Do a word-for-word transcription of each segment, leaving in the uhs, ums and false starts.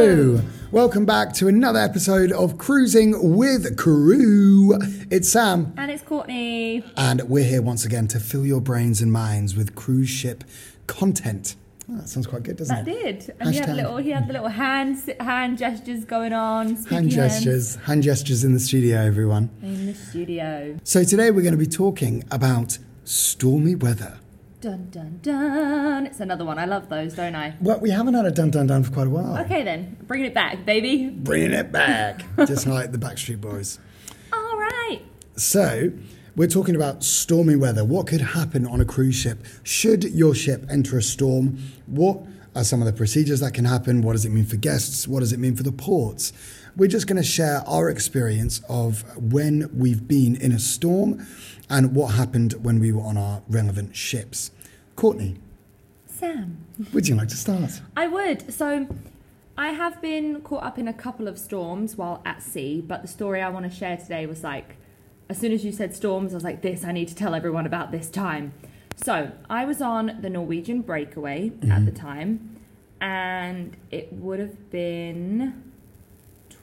Hello! Welcome back to another episode of Cruising with Crew. It's Sam. And it's Courtney. And we're here once again to fill your brains and minds with cruise ship content. Oh, that sounds quite good, doesn't that it? That did. And he had, little, he had the little hand, hand gestures going on. Hand gestures. Hands. Hand gestures in the studio, everyone. In the studio. So today we're going to be talking about stormy weather. Dun, dun, dun. It's another one. I love those, don't I? Well, we haven't had a dun, dun, dun for quite a while. Okay, then. Bringing it back, baby. Bringing it back. Just like the Backstreet Boys. All right. So... we're talking about stormy weather. What could happen on a cruise ship? Should your ship enter a storm? What are some of the procedures that can happen? What does it mean for guests? What does it mean for the ports? We're just going to share our experience of when we've been in a storm and what happened when we were on our relevant ships. Courtney. Sam. Would you like to start? I would. So... I have been caught up in a couple of storms while at sea, but the story I want to share today was like, as soon as you said storms, I was like, this, I need to tell everyone about this time. So I was on the Norwegian Breakaway mm-hmm. at the time, and it would have been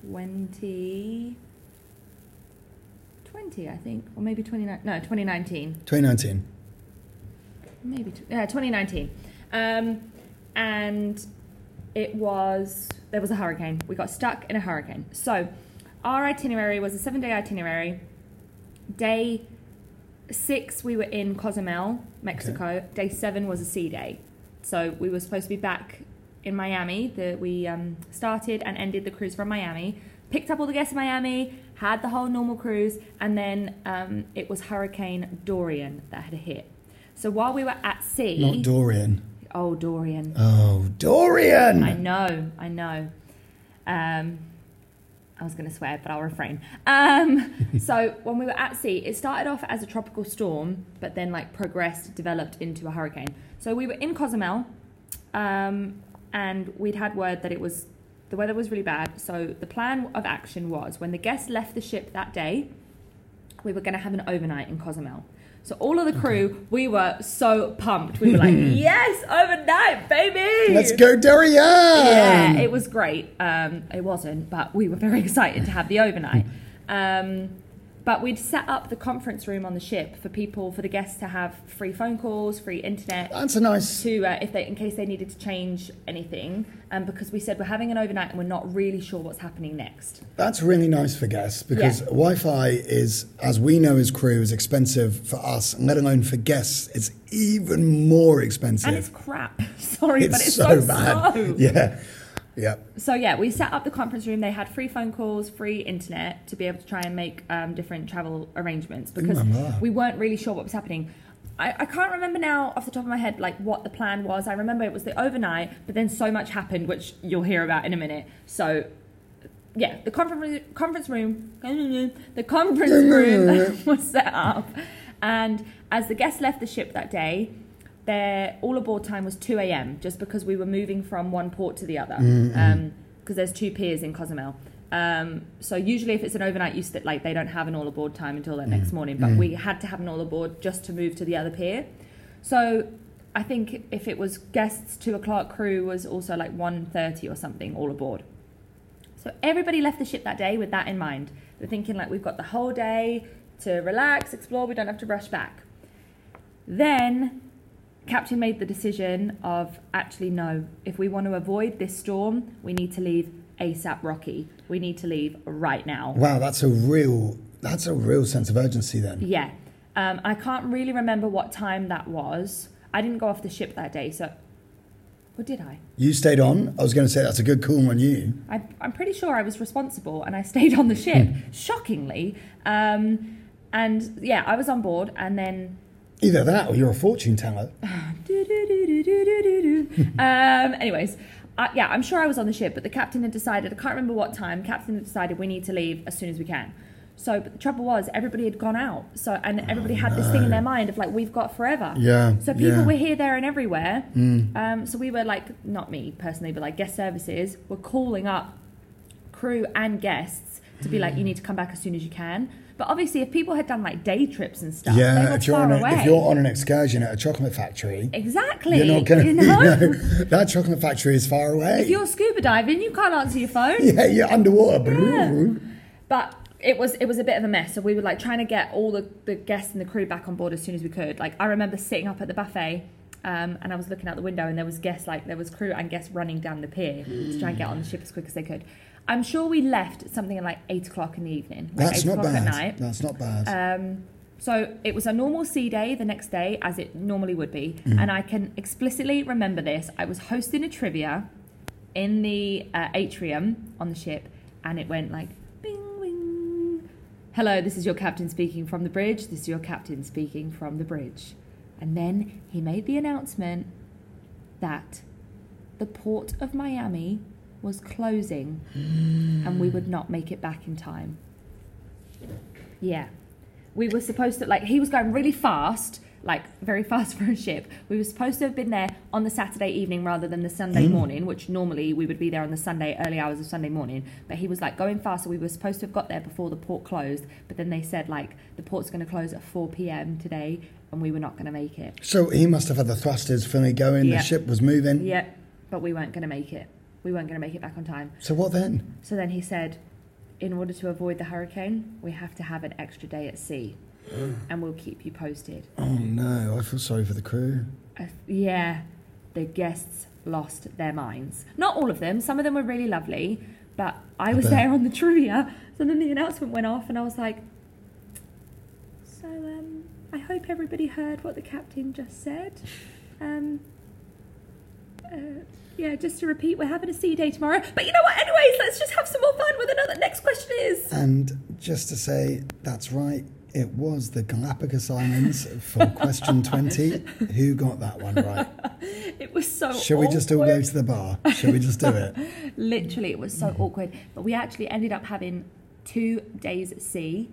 twenty twenty, I think, or maybe twenty-nine. No, twenty nineteen. twenty nineteen. Maybe, yeah, twenty nineteen. Um, and it was, there was a hurricane. We got stuck in a hurricane. So our itinerary was a seven-day itinerary. Day six, we were in Cozumel, Mexico. Okay. Day seven was a sea day. So we were supposed to be back in Miami. The, we um, started and ended the cruise from Miami, picked up all the guests in Miami, had the whole normal cruise, and then um, it was Hurricane Dorian that had hit. So while we were at sea... Not Dorian. Oh, Dorian. Oh, Dorian! I know, I know. Um... I was going to swear, but I'll refrain. Um, so when we were at sea, it started off as a tropical storm, but then like progressed, developed into a hurricane. So we were in Cozumel, um, and we'd had word that it was, the weather was really bad. So the plan of action was, when the guests left the ship that day, we were going to have an overnight in Cozumel. So all of the crew, okay. we were so pumped. We were like, yes, overnight, baby. Let's go, Dorian. Yeah, it was great. Um, it wasn't, but we were very excited to have the overnight. Um, but we'd set up the conference room on the ship for people, for the guests to have free phone calls, free internet. That's a nice... To, uh, if they, in case they needed to change anything. Um, because we said we're having an overnight and we're not really sure what's happening next. That's really nice for guests because yeah. Wi-Fi is, as we know as crew, is expensive for us, and let alone for guests, it's even more expensive. And it's crap. Sorry, it's but it's so, so bad. Slow. Yeah. Yeah. So yeah, we set up the conference room. They had free phone calls, free internet to be able to try and make um, different travel arrangements because Ooh, we weren't really sure what was happening. I, I can't remember now off the top of my head like what the plan was. I remember it was the overnight, but then so much happened, which you'll hear about in a minute. So yeah, the conference conference room, the conference room was set up, and as the guests left the ship that day, their all aboard time was two a.m. just because we were moving from one port to the other because um, there's two piers in Cozumel. Um, so usually if it's an overnight, you st- like they don't have an all aboard time until the mm. next morning. But mm. we had to have an all aboard just to move to the other pier. So I think if it was guests, two o'clock, crew was also like one thirty or something all aboard. So everybody left the ship that day with that in mind. They're thinking like we've got the whole day to relax, explore. We don't have to rush back. Then. Captain made the decision of actually no, if we want to avoid this storm, we need to leave ASAP Rocky. We need to leave right now. Wow, that's a real that's a real sense of urgency then. Yeah. Um, I can't really remember what time that was. I didn't go off the ship that day, so or did I? You stayed on? I was going to say that's a good call on you. I, I'm pretty sure I was responsible and I stayed on the ship, shockingly. Um, and yeah, I was on board and then... Either that or you're a fortune teller. um, anyways, I, yeah, I'm sure I was on the ship, but the captain had decided, I can't remember what time, captain had decided we need to leave as soon as we can. So but the trouble was everybody had gone out. So and everybody oh, had no. this thing in their mind of like, we've got forever. Yeah. So people yeah. were here, there and everywhere. Mm. Um, so we were like, not me personally, but like guest services were calling up crew and guests to be like, you need to come back as soon as you can. But obviously, if people had done like day trips and stuff, yeah, they were if you're far on a, away. If you're on an excursion at a chocolate factory, exactly, you're not gonna, you know? You know, that chocolate factory is far away. If you're scuba diving, you can't answer your phone. Yeah, you're underwater. Yeah. But it was it was a bit of a mess. So we were like trying to get all the, the guests and the crew back on board as soon as we could. Like I remember sitting up at the buffet. Um, and I was looking out the window, and there was guests, like there was crew and guests running down the pier mm. to try and get on the ship as quick as they could. I'm sure we left something at like eight o'clock in the evening. Like That's eight not o'clock bad. At night. That's not bad. Um, so it was a normal sea day the next day, as it normally would be. Mm. And I can explicitly remember this. I was hosting a trivia in the uh, atrium on the ship, and it went like, bing, bing. Hello, this is your captain speaking from the bridge. This is your captain speaking from the bridge. And then he made the announcement that the port of Miami was closing mm. and we would not make it back in time. Yeah. We were supposed to, like, he was going really fast, like very fast for a ship. We were supposed to have been there on the Saturday evening rather than the Sunday mm. morning, which normally we would be there on the Sunday, early hours of Sunday morning. But he was like going fast, so we were supposed to have got there before the port closed. But then they said, like, the port's going to close at four p.m. today, and we were not going to make it. So he must have had the thrusters fully going, yep. The ship was moving. Yep, but we weren't going to make it. We weren't going to make it back on time. So what then? So then he said, in order to avoid the hurricane, we have to have an extra day at sea. And we'll keep you posted. Oh no, I feel sorry for the crew. Uh, yeah, the guests lost their minds. Not all of them, some of them were really lovely, but I, I was bet. there on the trivia, so then the announcement went off and I was like, so um, I hope everybody heard what the captain just said. Um, uh, yeah, just to repeat, we're having a sea day tomorrow. But you know what, anyways, let's just have some more fun with another next question is. And just to say, that's right. It was the Galapagos Islands for question twenty. Who got that one right? It was so awkward. Shall we just all go to the bar? Shall we just do it? Literally, it was so awkward. But we actually ended up having two days at sea,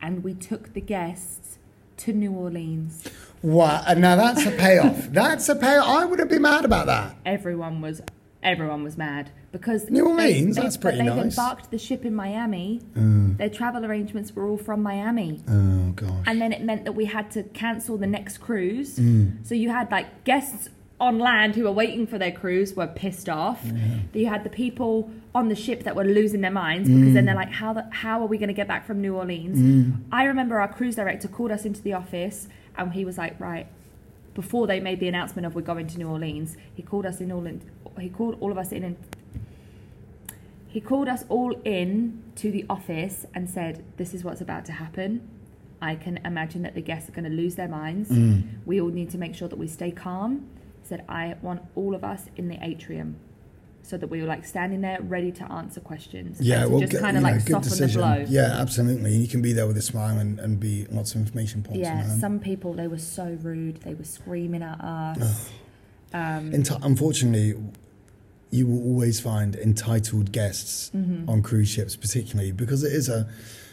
and we took the guests to New Orleans. Wow. Now that's a payoff. That's a payoff. I wouldn't be mad about that. Everyone was Everyone was mad because New Orleans. They, that's they, pretty they nice. They embarked the ship in Miami. Uh, Their travel arrangements were all from Miami. Oh gosh! And then it meant that we had to cancel the next cruise. Mm. So you had like guests on land who were waiting for their cruise were pissed off. Yeah. You had the people on the ship that were losing their minds because mm. then they're like, how the, how are we going to get back from New Orleans? Mm. I remember our cruise director called us into the office and he was like, right. Before they made the announcement of we're going to New Orleans, he called us in all in, he called all of us in and he called us all in to the office and said, this is what's about to happen. I can imagine that the guests are going to lose their minds. Mm. We all need to make sure that we stay calm. He said, I want all of us in the atrium so that we were like standing there ready to answer questions. Yeah, so well, just kind of yeah, like soften decision. The blow. Yeah, absolutely. You can be there with a smile and, and be lots of information points. Yeah, around. Some people, they were so rude. They were screaming at us. um, Enti- unfortunately, you will always find entitled guests mm-hmm. on cruise ships, particularly because it is a,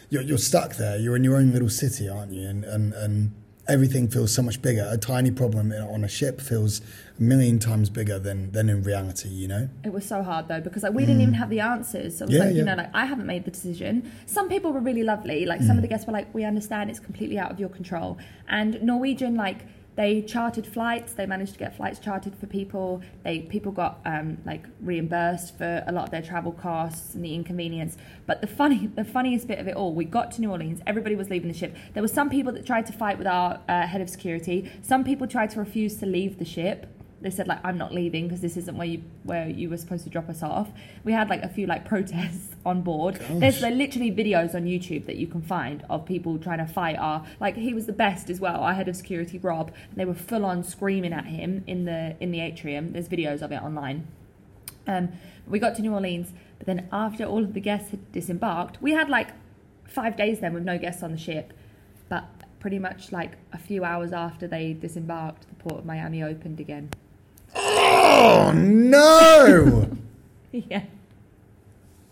you're, you're stuck there. You're in your own little city, aren't you? And and and. Everything feels so much bigger. A tiny problem on a ship feels a million times bigger than, than in reality, you know? It was so hard, though, because like we mm. didn't even have the answers. So it was yeah, like, yeah. you know, like I haven't made the decision. Some people were really lovely. Like, mm. some of the guests were like, we understand it's completely out of your control. And Norwegian, like, they chartered flights. They managed to get flights chartered for people. They People got, um, like, reimbursed for a lot of their travel costs and the inconvenience. But the funny, the funniest bit of it all, we got to New Orleans. Everybody was leaving the ship. There were some people that tried to fight with our uh, head of security. Some people tried to refuse to leave the ship. They said, like, I'm not leaving because this isn't where you where you were supposed to drop us off. We had, like, a few, like, protests on board. Gosh. There's like, literally videos on YouTube that you can find of people trying to fight our... Like, he was the best as well, our head of security, Rob. And they were full-on screaming at him in the in the atrium. There's videos of it online. Um, we got to New Orleans, but then after all of the guests had disembarked, we had, like, five days then with no guests on the ship. But pretty much, like, a few hours after they disembarked, the port of Miami opened again. Oh, no! Yeah.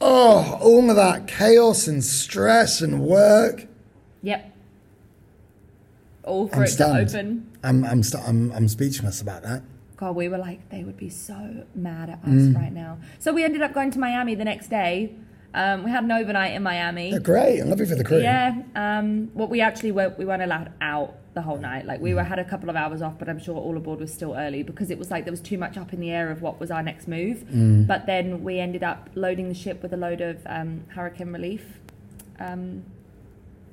Oh, all of that chaos and stress and work. Yep. All for I'm it stunned. To open. I'm I'm, stu- I'm I'm speechless about that. God, we were like, they would be so mad at us mm. right now. So we ended up going to Miami the next day. Um, we had an overnight in Miami. They're great. I'm loving for the crew. Yeah. Um, well, we actually were, we weren't allowed out the whole night. Like, we were, had a couple of hours off, but I'm sure all aboard was still early because it was like there was too much up in the air of what was our next move. Mm. But then we ended up loading the ship with a load of um, hurricane relief um,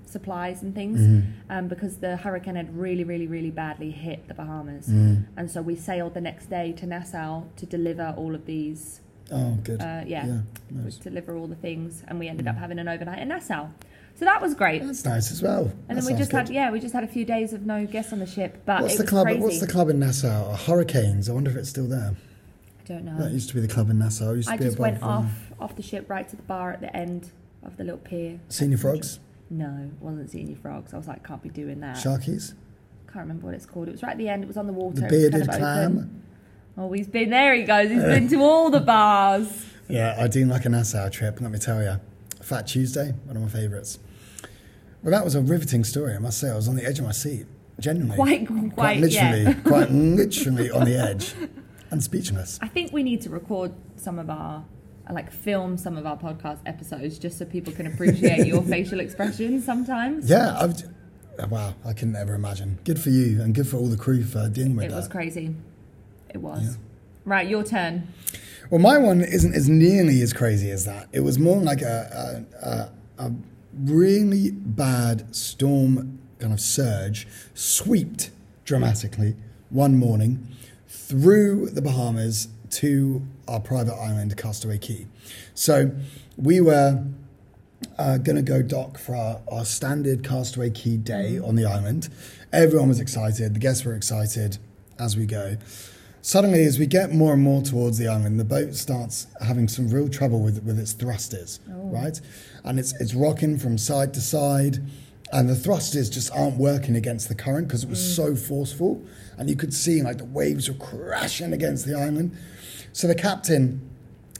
supplies and things mm. um, because the hurricane had really, really, really badly hit the Bahamas. Mm. And so we sailed the next day to Nassau to deliver all of these. Oh, good. Uh, yeah, yeah nice. We deliver all the things, and we ended mm. up having an overnight in Nassau, so that was great. That's nice as well. And that then we just good. had, yeah, we just had a few days of no guests on the ship. But what's it the was club? Crazy. What's the club in Nassau? Hurricanes. I wonder if it's still there. I don't know. That used to be the club in Nassau. It used to I be just above, went off um, off the ship right to the bar at the end of the little pier. Senior Frogs? No, wasn't Senior Frogs. I was like, can't be doing that. Sharkies? Can't remember what it's called. It was right at the end. It was on the water. The bearded kind of clam. Open. Oh, he's been there. He goes. He's been to all the bars. Yeah, I do like a Nassau trip. Let me tell you, Fat Tuesday, one of my favourites. Well, that was a riveting story. I must say, I was on the edge of my seat. Genuinely, quite, quite, quite literally, yeah. quite literally on the edge, and speechless. I think we need to record some of our, like, film some of our podcast episodes just so people can appreciate your facial expressions sometimes. Yeah, I've, wow, I can never imagine. Good for you, and good for all the crew for dealing with it that. It was crazy. It was. Yeah. Right, your turn. Well, my one isn't as nearly as crazy as that. It was more like a a, a, a really bad storm kind of surge swept dramatically one morning through the Bahamas to our private island, Castaway Key. So we were uh, going to go dock for our, our standard Castaway Key day on the island. Everyone was excited. The guests were excited as we go. Suddenly, as we get more and more towards the island, the boat starts having some real trouble with, with its thrusters, oh. right? And it's it's rocking from side to side, and the thrusters just aren't working against the current because it was mm. so forceful. And you could see, like, the waves were crashing against the island. So the captain,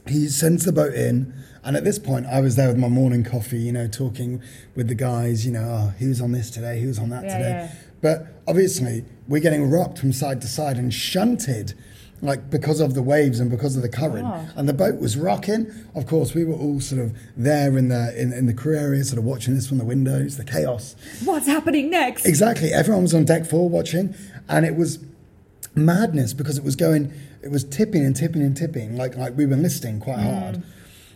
he sends the boat in, and at this point, I was there with my morning coffee, you know, talking with the guys, you know, oh, who's on this today, who's on that yeah, today. Yeah. But obviously, we're getting rocked from side to side and shunted, like, because of the waves and because of the current. Wow. And the boat was rocking. Of course, we were all sort of there in the in, in the crew area, sort of watching this from the windows, the chaos. What's happening next? Exactly. Everyone was on deck four watching, and it was madness because it was going, it was tipping and tipping and tipping, like like we were listing quite mm. hard.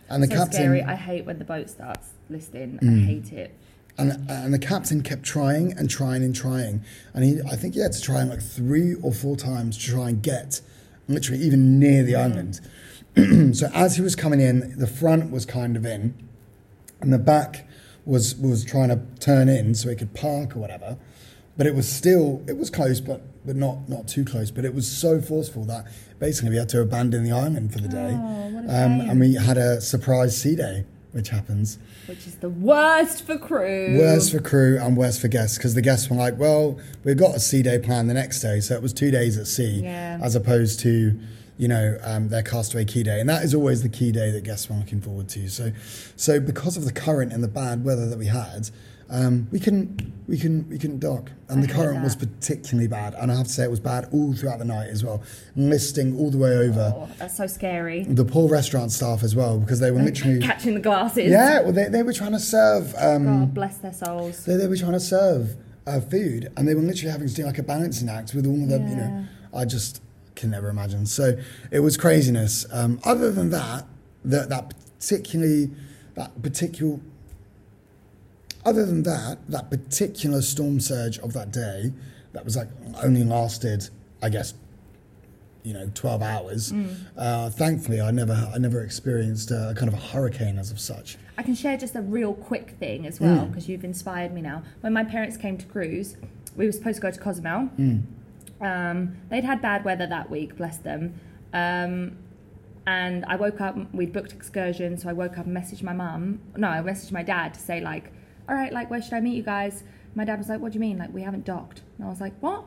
And the so captain, scary. I hate when the boat starts listing. Mm. I hate it. And, and the captain kept trying and trying and trying. And he, I think he had to try like three or four times to try and get literally even near the island. So as he was coming in, the front was kind of in and the back was was trying to turn in so he could park or whatever. But it was still, it was close, but, but not, not too close. But it was so forceful that basically we had to abandon the island for the day. Oh, what a um, and we had a surprise sea day. Which happens. Which is the worst for crew. Worst for crew and worst for guests because the guests were like, well, we've got a sea day planned the next day. So it was two days at sea yeah. as opposed to, you know, um, their Castaway Key day. And that is always the key day that guests were looking forward to. So so because of the current and the bad weather that we had, um, we couldn't we couldn't, we couldn't dock. And I the current that. was particularly bad. And I have to say it was bad all throughout the night as well. Listing all the way over. Oh, that's so scary. The poor restaurant staff as well, because they were literally... catching the glasses. Yeah, well, they, they were trying to serve... Um, God bless their souls. They, they were trying to serve uh, food. And they were literally having to do like a balancing act with all the, yeah. you know... I just can never imagine. So it was craziness. Um, other than that, that, that particularly... That particular... Other than that, that particular storm surge of that day, that was like only lasted, I guess, you know, twelve hours. Mm. Uh, thankfully, I never, I never experienced a kind of a hurricane as of such. I can share just a real quick thing as well because mm. you've inspired me now. When my parents came to cruise, we were supposed to go to Cozumel. Mm. Um, they'd had bad weather that week, bless them. Um, and I woke up. We'd booked excursion, so I woke up and messaged my mum. No, I messaged my dad to say like, all right, like, where should I meet you guys? My dad was like, what do you mean? Like, we haven't docked. And I was like, what?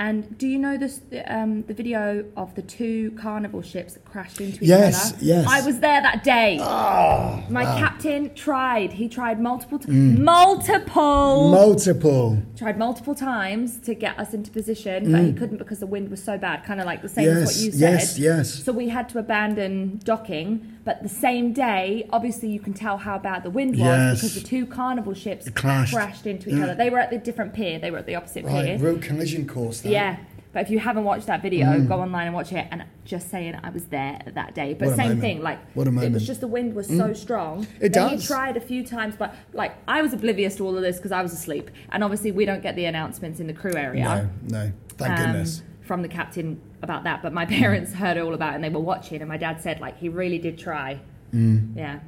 And do you know this? Um, the video of the two Carnival ships that crashed into each yes, other? Yes, yes. I was there that day. Oh, My wow. captain tried. He tried multiple times. Mm. Multiple. Multiple. Tried multiple times to get us into position, mm. but he couldn't because the wind was so bad, kind of like the same yes, as what you said. Yes, yes, yes. So we had to abandon docking. But the same day, obviously, you can tell how bad the wind was yes. because the two Carnival ships crashed. crashed into each yeah. other. They were at the different pier. They were at the opposite right. pier. Road collision course. Though. Yeah. But if you haven't watched that video, mm. go online and watch it. And just saying, I was there that day. But same moment. thing, like what a moment. It was just the wind was mm. so strong. It then does. You tried a few times, but like I was oblivious to all of this because I was asleep. And obviously, we don't get the announcements in the crew area. No, no, thank um, goodness. From the captain about that, but my parents heard all about it and they were watching. And my dad said, like, he really did try. Mm. Yeah.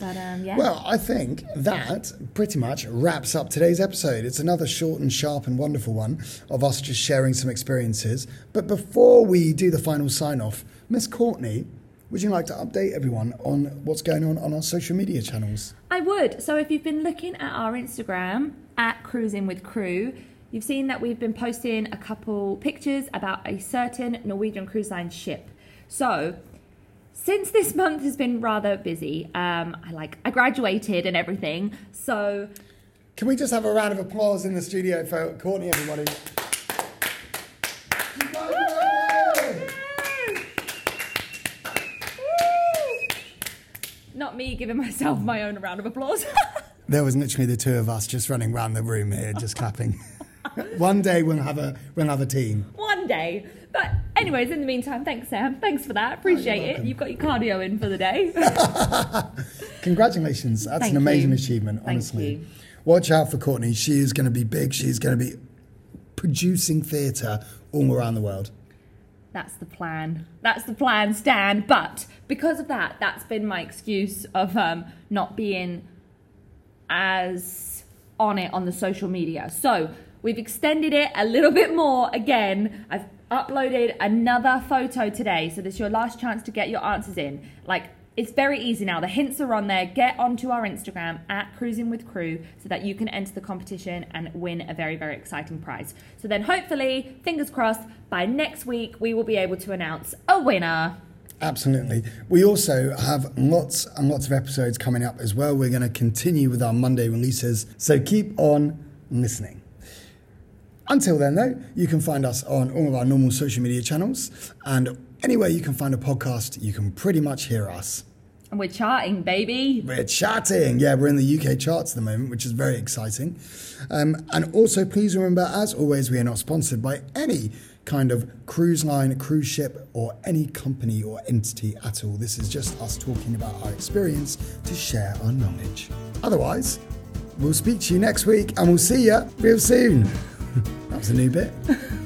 But, um, yeah. Well, I think that pretty much wraps up today's episode. It's another short and sharp and wonderful one of us just sharing some experiences. But before we do the final sign-off, Miss Courtney, would you like to update everyone on what's going on on our social media channels? I would. So if you've been looking at our Instagram, at Cruising With Crew, you've seen that we've been posting a couple pictures about a certain Norwegian cruise line ship. So... since this month has been rather busy, um, I like I graduated and everything, so... Can we just have a round of applause in the studio for Courtney, everybody? Not me giving myself my own round of applause. There was literally the two of us just running around the room here, just clapping. One day we'll have a we'll have a team. One day. But anyways, in the meantime, thanks, Sam. Thanks for that. Appreciate oh, it. You've got your cardio in for the day. Congratulations. That's Thank an amazing you. achievement, honestly. Thank you. Watch out for Courtney. She is going to be big. She's going to be producing theatre all around the world. That's the plan. That's the plan, Stan. But because of that, that's been my excuse of um, not being as on it on the social media. So... we've extended it a little bit more again. I've uploaded another photo today, so this is your last chance to get your answers in. Like, it's very easy now. The hints are on there. Get onto our Instagram, at Cruising With Crew, so that you can enter the competition and win a very, very exciting prize. So then hopefully, fingers crossed, by next week, we will be able to announce a winner. Absolutely. We also have lots and lots of episodes coming up as well. We're going to continue with our Monday releases, so keep on listening. Until then, though, you can find us on all of our normal social media channels. And anywhere you can find a podcast, you can pretty much hear us. And we're charting, baby. We're charting. Yeah, we're in the U K charts at the moment, which is very exciting. Um, and also, please remember, as always, we are not sponsored by any kind of cruise line, cruise ship, or any company or entity at all. This is just us talking about our experience to share our knowledge. Otherwise, we'll speak to you next week and we'll see you real soon. That was a new bit.